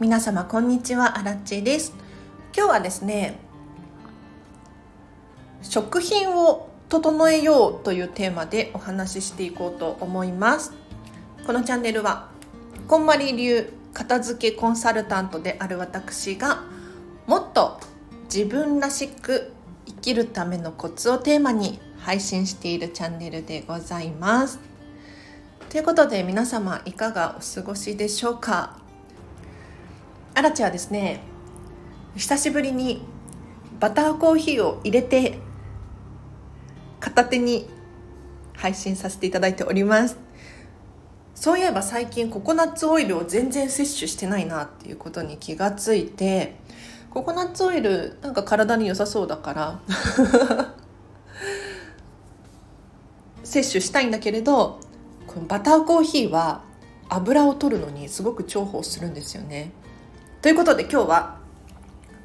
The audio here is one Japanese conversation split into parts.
皆様こんにちは、アラッチです。今日はですね、食品を整えようというテーマでお話ししていこうと思います。このチャンネルはこんまり流片付けコンサルタントである私が、もっと自分らしく生きるためのコツをテーマに配信しているチャンネルでございます。ということで、皆様いかがお過ごしでしょうか。あらちはですね、久しぶりにバターコーヒーを入れて片手に配信させていただいております。そういえば最近ココナッツオイルを全然摂取してないなっていうことに気がついて、ココナッツオイルなんか体に良さそうだから摂取したいんだけれど、このバターコーヒーは油を取るのにすごく重宝するんですよね。ということで、今日は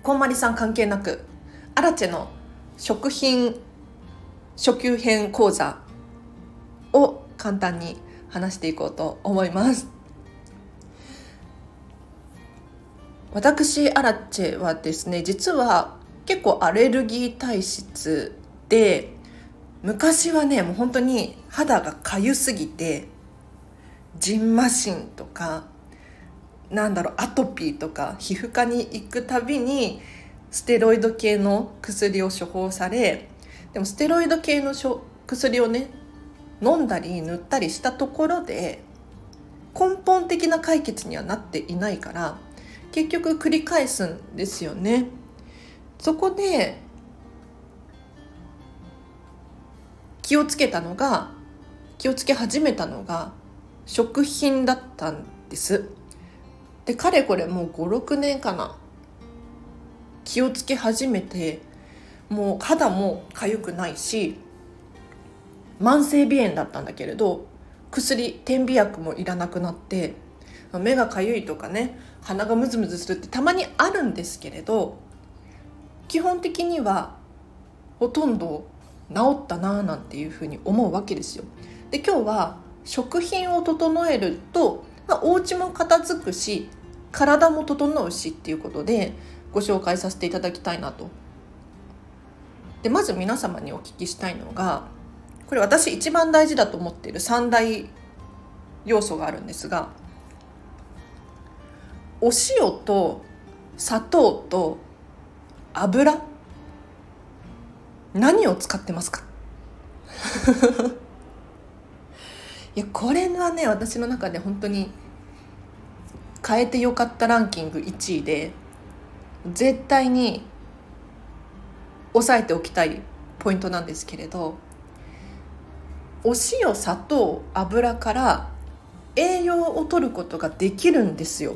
こんまりさん関係なくアラチェの食品初級編講座を簡単に話していこうと思います。私アラチェはですね、実は結構アレルギー体質で、昔はね、もう本当に肌が痒すぎてじんましんとかアトピーとか皮膚科に行くたびにステロイド系の薬を処方され、でもステロイド系の薬をね、飲んだり塗ったりしたところで根本的な解決にはなっていないから、結局繰り返すんですよね。そこで気をつけ始めたのが食品だったんです。で、かれこれもう 5,6 年かな、気をつけ始めて、もう肌も痒くないし、慢性鼻炎だったんだけれど、点鼻薬もいらなくなって、目が痒いとかね、鼻がムズムズするってたまにあるんですけれど、基本的にはほとんど治ったなぁなんていうふうに思うわけですよ。で、今日は食品を整えると、お家も片付くし体も整うしっていうことでご紹介させていただきたいなと。で、まず皆様にお聞きしたいのが、これ私一番大事だと思っている3大要素があるんですが、お塩と砂糖と油、何を使ってますかいや、これはね、私の中で本当に変えてよかったランキング1位で、絶対に抑えておきたいポイントなんですけれど、お塩、砂糖、油から栄養を取ることができるんですよ。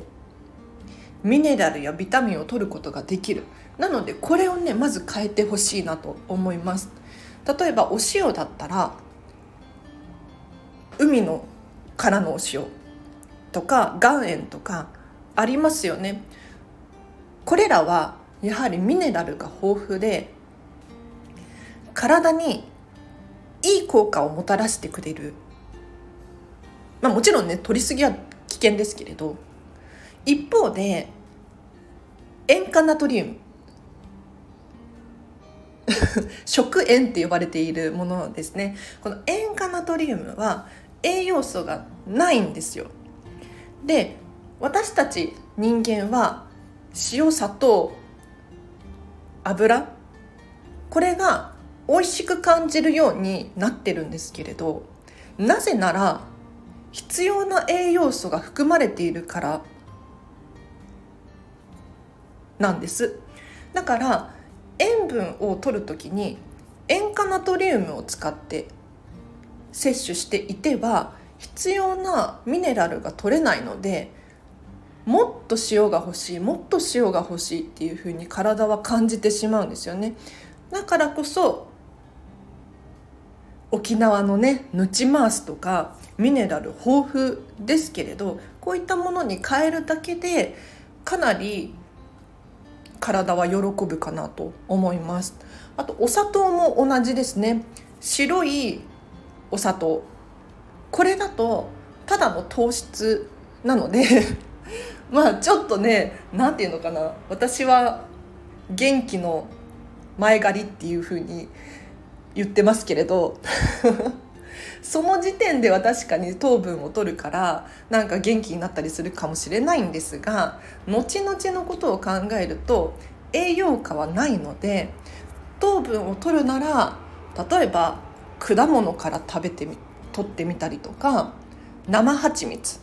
ミネラルやビタミンを取ることができる。なので、これをね、まず変えてほしいなと思います。例えばお塩だったら海のからのお塩とか岩塩とかありますよね。これらはやはりミネラルが豊富で、体にいい効果をもたらしてくれる。もちろんね、摂りすぎは危険ですけれど、一方で塩化ナトリウム食塩って呼ばれているものですね。この塩化ナトリウムは栄養素がないんですよ。で、私たち人間は塩、砂糖、油、これが美味しく感じるようになってるんですけれど、なぜなら必要な栄養素が含まれているからなんです。だから塩分を取るときに塩化ナトリウムを使って摂取していては必要なミネラルが取れないので、もっと塩が欲しい、もっと塩が欲しいっていうふうに体は感じてしまうんですよね。だからこそ沖縄のね、ヌチマースとかミネラル豊富ですけれど、こういったものに変えるだけでかなり体は喜ぶかなと思います。あとお砂糖も同じですね。白いお砂糖、これだとただの糖質なのでまあちょっとね、なんていうのかな、私は元気の前借りっていう風に言ってますけれどその時点では確かに糖分を取るからなんか元気になったりするかもしれないんですが、後々のことを考えると栄養価はないので、糖分を取るなら例えば果物から取ってみたりとか、生蜂蜜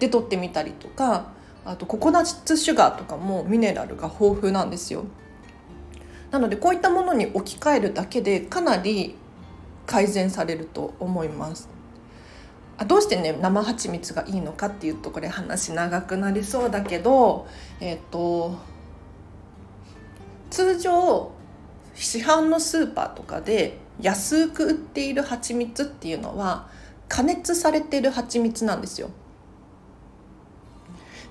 で取ってみたりとか、あとココナッツシュガーとかもミネラルが豊富なんですよ。なのでこういったものに置き換えるだけでかなり改善されると思います。どうしてね生蜂蜜がいいのかっていうと、これ話長くなりそうだけど、通常市販のスーパーとかで安く売っている蜂蜜っていうのは加熱されている蜂蜜なんですよ。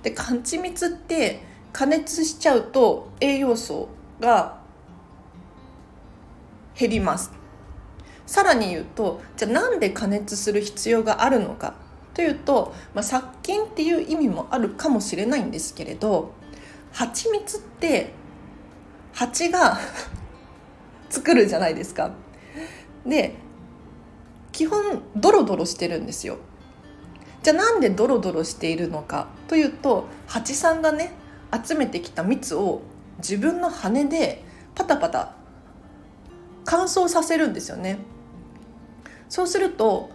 で蜂蜜って加熱しちゃうと栄養素が減ります。さらに言うと、じゃあなんで加熱する必要があるのかというと、殺菌っていう意味もあるかもしれないんですけれど、蜂蜜って蜂が作るじゃないですか。で基本ドロドロしてるんですよ。じゃあなんでドロドロしているのかというと、蜂さんがね集めてきた蜜を自分の羽でパタパタ乾燥させるんですよね。そうすると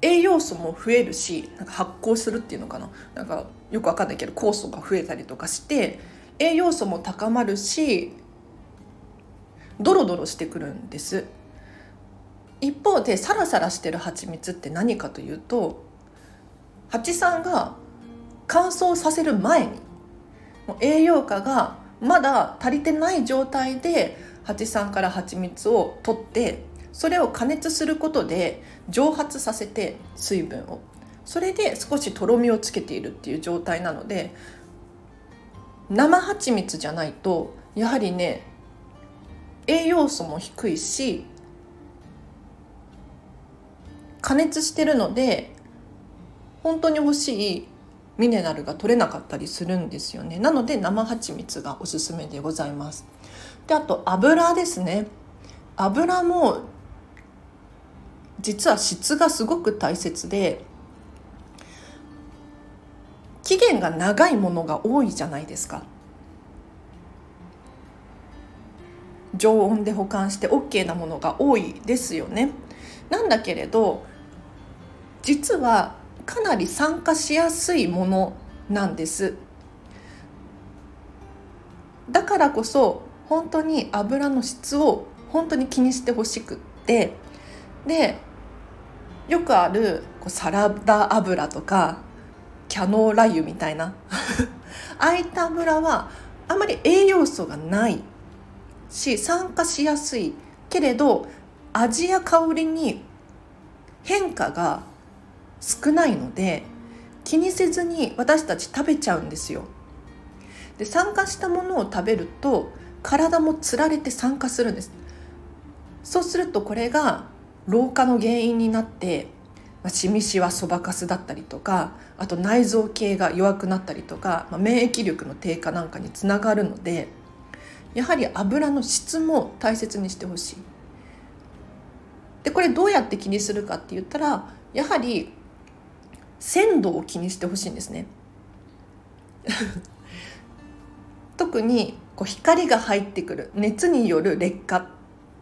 栄養素も増えるし、なんか発酵するっていうのかな、なんかよくわかんないけど酵素が増えたりとかして栄養素も高まるし、ドロドロしてくるんです。一方でサラサラしてる蜂蜜って何かというと、蜂さんが乾燥させる前に栄養価がまだ足りてない状態で蜂さんから蜂蜜を取って、それを加熱することで蒸発させて水分を、それで少しとろみをつけているっていう状態なので、生蜂蜜じゃないとやはりね栄養素も低いし、加熱してるので本当に欲しいミネラルが取れなかったりするんですよね。なので生蜂蜜がおすすめでございます。で、あと油ですね。油も実は質がすごく大切で、期限が長いものが多いじゃないですか。常温で保管して OK なものが多いですよね。なんだけれど実はかなり酸化しやすいものなんです。だからこそ本当に油の質を本当に気にしてほしくって、でよくあるサラダ油とかキャノーラ油みたいなああいった油はあまり栄養素がないし、酸化しやすいけれど味や香りに変化が少ないので、気にせずに私たち食べちゃうんですよ。で酸化したものを食べると体もつられて酸化するんです。そうするとこれが老化の原因になって、シミシワ、そばかすだったりとか、あと内臓系が弱くなったりとか、免疫力の低下なんかにつながるので、やはり油の質も大切にしてほしい。でこれどうやって気にするかって言ったら、やはり鮮度を気にしてほしいんですね特に光が入ってくる熱による劣化っ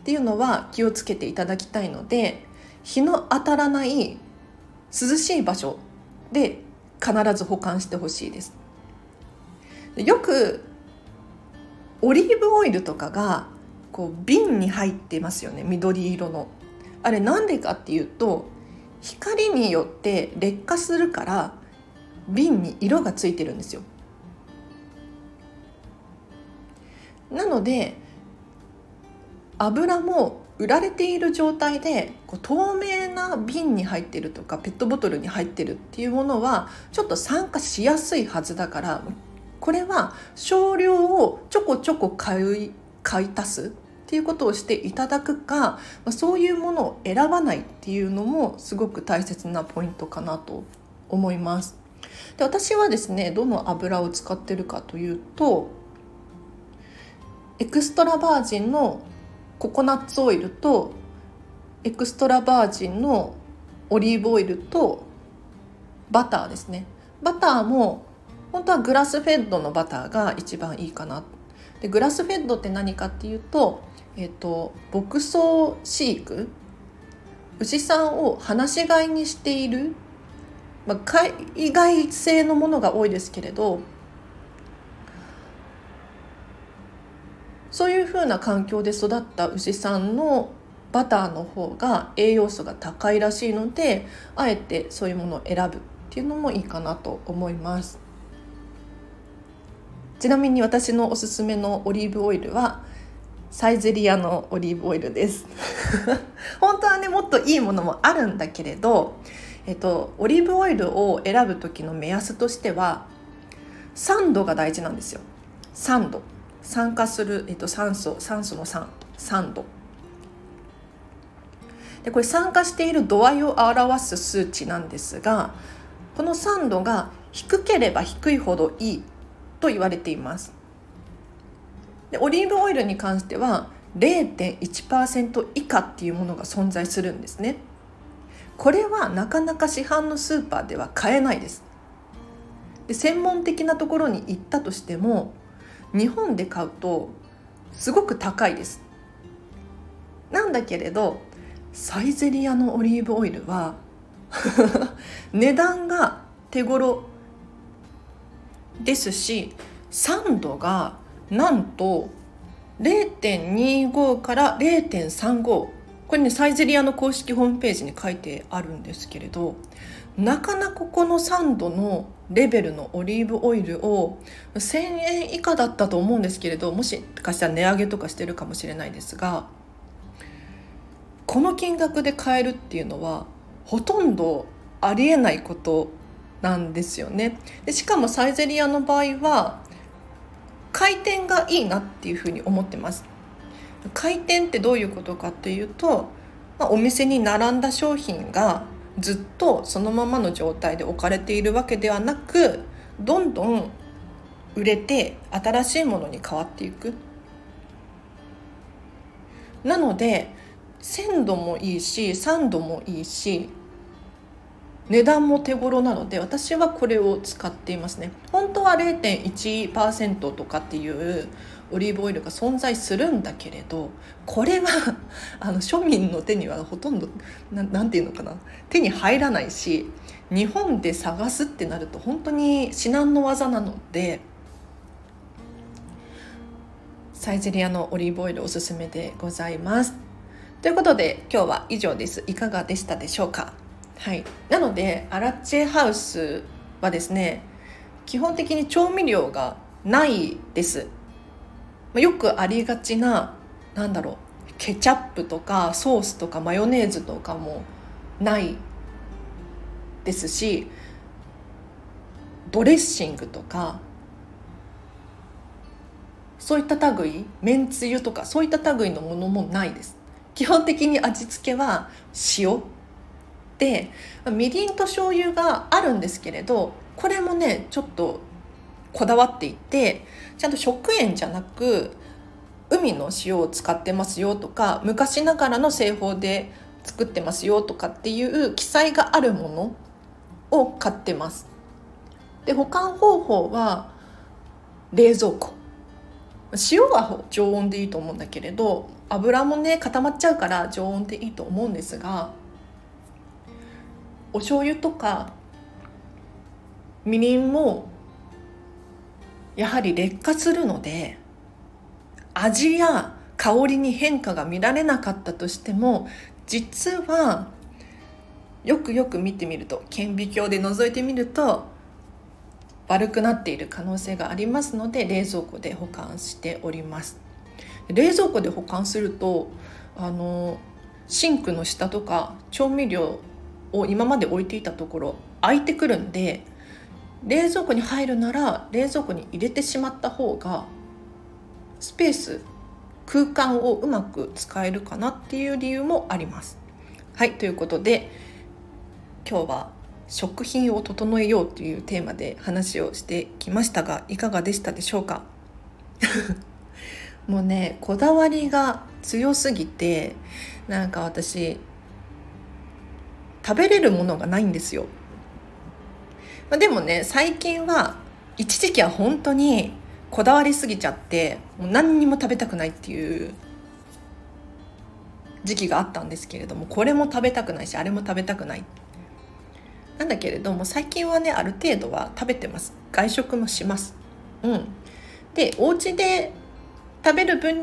ていうのは気をつけていただきたいので、日の当たらない涼しい場所で必ず保管してほしいです。よくオリーブオイルとかが瓶に入ってますよね、緑色の。あれなんでかっていうと、光によって劣化するから瓶に色がついてるんですよ。なので油も売られている状態で透明な瓶に入ってるとかペットボトルに入ってるっていうものはちょっと酸化しやすいはずだから、これは少量をちょこちょこ買い足すっていうことをしていただくか、そういうものを選ばないっていうのもすごく大切なポイントかなと思います。で、私はですね、どの油を使ってるかというと、エクストラバージンのココナッツオイルとエクストラバージンのオリーブオイルとバターですね。バターも本当はグラスフェッドのバターが一番いいかな。で、グラスフェッドって何かっていうと、牧草飼育、牛さんを放し飼いにしている、海外製のものが多いですけれど、そういうふうな環境で育った牛さんのバターの方が栄養素が高いらしいので、あえてそういうものを選ぶっていうのもいいかなと思います。ちなみに私のおすすめのオリーブオイルはサイゼリヤのオリーブオイルです本当はね、もっといいものもあるんだけれど、オリーブオイルを選ぶ時の目安としては酸度が大事なんですよ。酸度、酸化する、酸素の酸度で、これ酸化している度合いを表す数値なんですが、この酸度が低ければ低いほどいいと言われています。で、オリーブオイルに関しては 0.1% 以下っていうものが存在するんですね。これはなかなか市販のスーパーでは買えないです。で、専門的なところに行ったとしても日本で買うとすごく高いです。なんだけれどサイゼリヤのオリーブオイルは値段が手頃ですし、酸度がなんと 0.25 から 0.35、 これね、サイゼリヤの公式ホームページに書いてあるんですけれど、なかなかこの酸度のレベルのオリーブオイルを1000円以下だったと思うんですけれど、もしかしたら値上げとかしてるかもしれないですが、この金額で買えるっていうのはほとんどありえないことなんですよね。で、しかもサイゼリヤの場合は回転がいいなっていうふうに思ってます。回転ってどういうことかっていうと、お店に並んだ商品がずっとそのままの状態で置かれているわけではなく、どんどん売れて新しいものに変わっていく。なので鮮度もいいし酸度もいいし値段も手頃なので、私はこれを使っていますね。本当は 0.1% とかっていうオリーブオイルが存在するんだけれど、これは庶民の手にはほとんどなんていうのかな手に入らないし、日本で探すってなると本当に至難の業なので、サイゼリヤのオリーブオイルおすすめでございます。ということで今日は以上です。いかがでしたでしょうか。はい、なのでアラッチェハウスはですね、基本的に調味料がないです。よくありがちなケチャップとかソースとかマヨネーズとかもないですし、ドレッシングとかそういった類、めんつゆとかそういった類のものもないです。基本的に味付けは塩で、みりんと醤油があるんですけれど、これもねちょっとこだわっていて、ちゃんと食塩じゃなく海の塩を使ってますよとか、昔ながらの製法で作ってますよとかっていう記載があるものを買ってます。で、保管方法は冷蔵庫、塩は常温でいいと思うんだけれど、油もね固まっちゃうから常温でいいと思うんですが、お醤油とかみりんもやはり劣化するので、味や香りに変化が見られなかったとしても、実はよくよく見てみると、顕微鏡で覗いてみると悪くなっている可能性がありますので、冷蔵庫で保管しております。冷蔵庫で保管するとシンクの下とか調味料を今まで置いていたところ空いてくるんで、冷蔵庫に入るなら冷蔵庫に入れてしまった方がスペース、空間をうまく使えるかなっていう理由もあります。はい、ということで今日は食品を整えようというテーマで話をしてきましたが、いかがでしたでしょうか？もうね、こだわりが強すぎて、なんか私食べれるものがないんですよ。でもね、最近は一時期は本当にこだわりすぎちゃって、もう何にも食べたくないっていう時期があったんですけれども、これも食べたくないしあれも食べたくないなんだけれども、最近はね、ある程度は食べてます。外食もします、で、お家で食べる分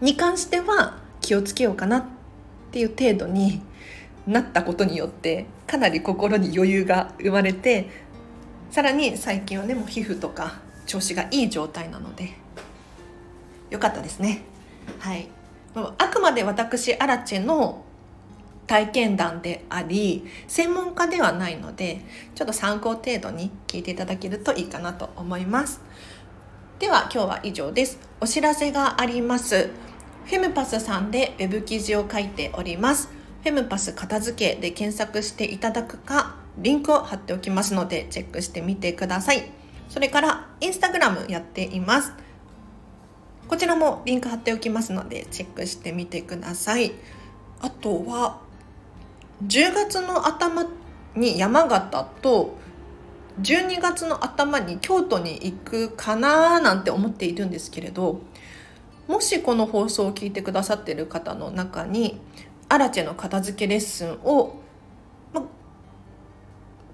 に関しては気をつけようかなっていう程度になったことによって、かなり心に余裕が生まれて、さらに最近はね、もう皮膚とか調子がいい状態なので良かったですね。はい、あくまで私アラチェの体験談であり、専門家ではないので、ちょっと参考程度に聞いていただけるといいかなと思います。では今日は以上です。お知らせがあります。フェムパスさんでウェブ記事を書いております。フェムパス片付けで検索していただくか、リンクを貼っておきますのでチェックしてみてください。それからインスタグラムやっています。こちらもリンク貼っておきますのでチェックしてみてください。あとは10月の頭に山形と12月の頭に京都に行くかななんて思っているんですけれど、もしこの放送を聞いてくださっている方の中にアラチェの片付けレッスンを、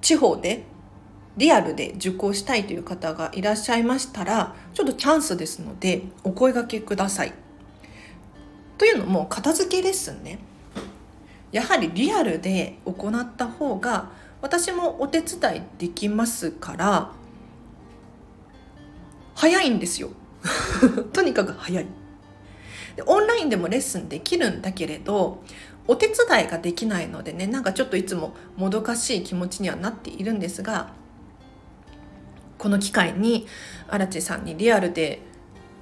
地方でリアルで受講したいという方がいらっしゃいましたら、ちょっとチャンスですのでお声掛けください。というのも、片付けレッスンね、やはりリアルで行った方が私もお手伝いできますから、早いんですよ。とにかく早い。オンラインでもレッスンできるんだけれど、お手伝いができないのでね、なんかちょっといつももどかしい気持ちにはなっているんですが、この機会にアラチェさんにリアルで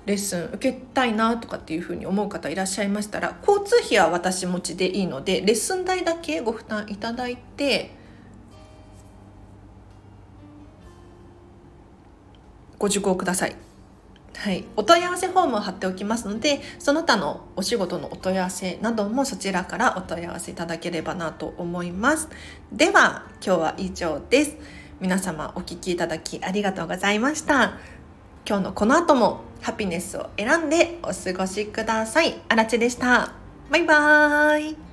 レッスン受けたいなとかっていうふうに思う方いらっしゃいましたら、交通費は私持ちでいいので、レッスン代だけご負担いただいて、ご受講ください。はい、お問い合わせフォームを貼っておきますので、その他のお仕事のお問い合わせなどもそちらからお問い合わせいただければなと思います。では今日は以上です。皆様お聞きいただきありがとうございました。今日のこの後もハピネスを選んでお過ごしください。アラチェでした。バイバーイ。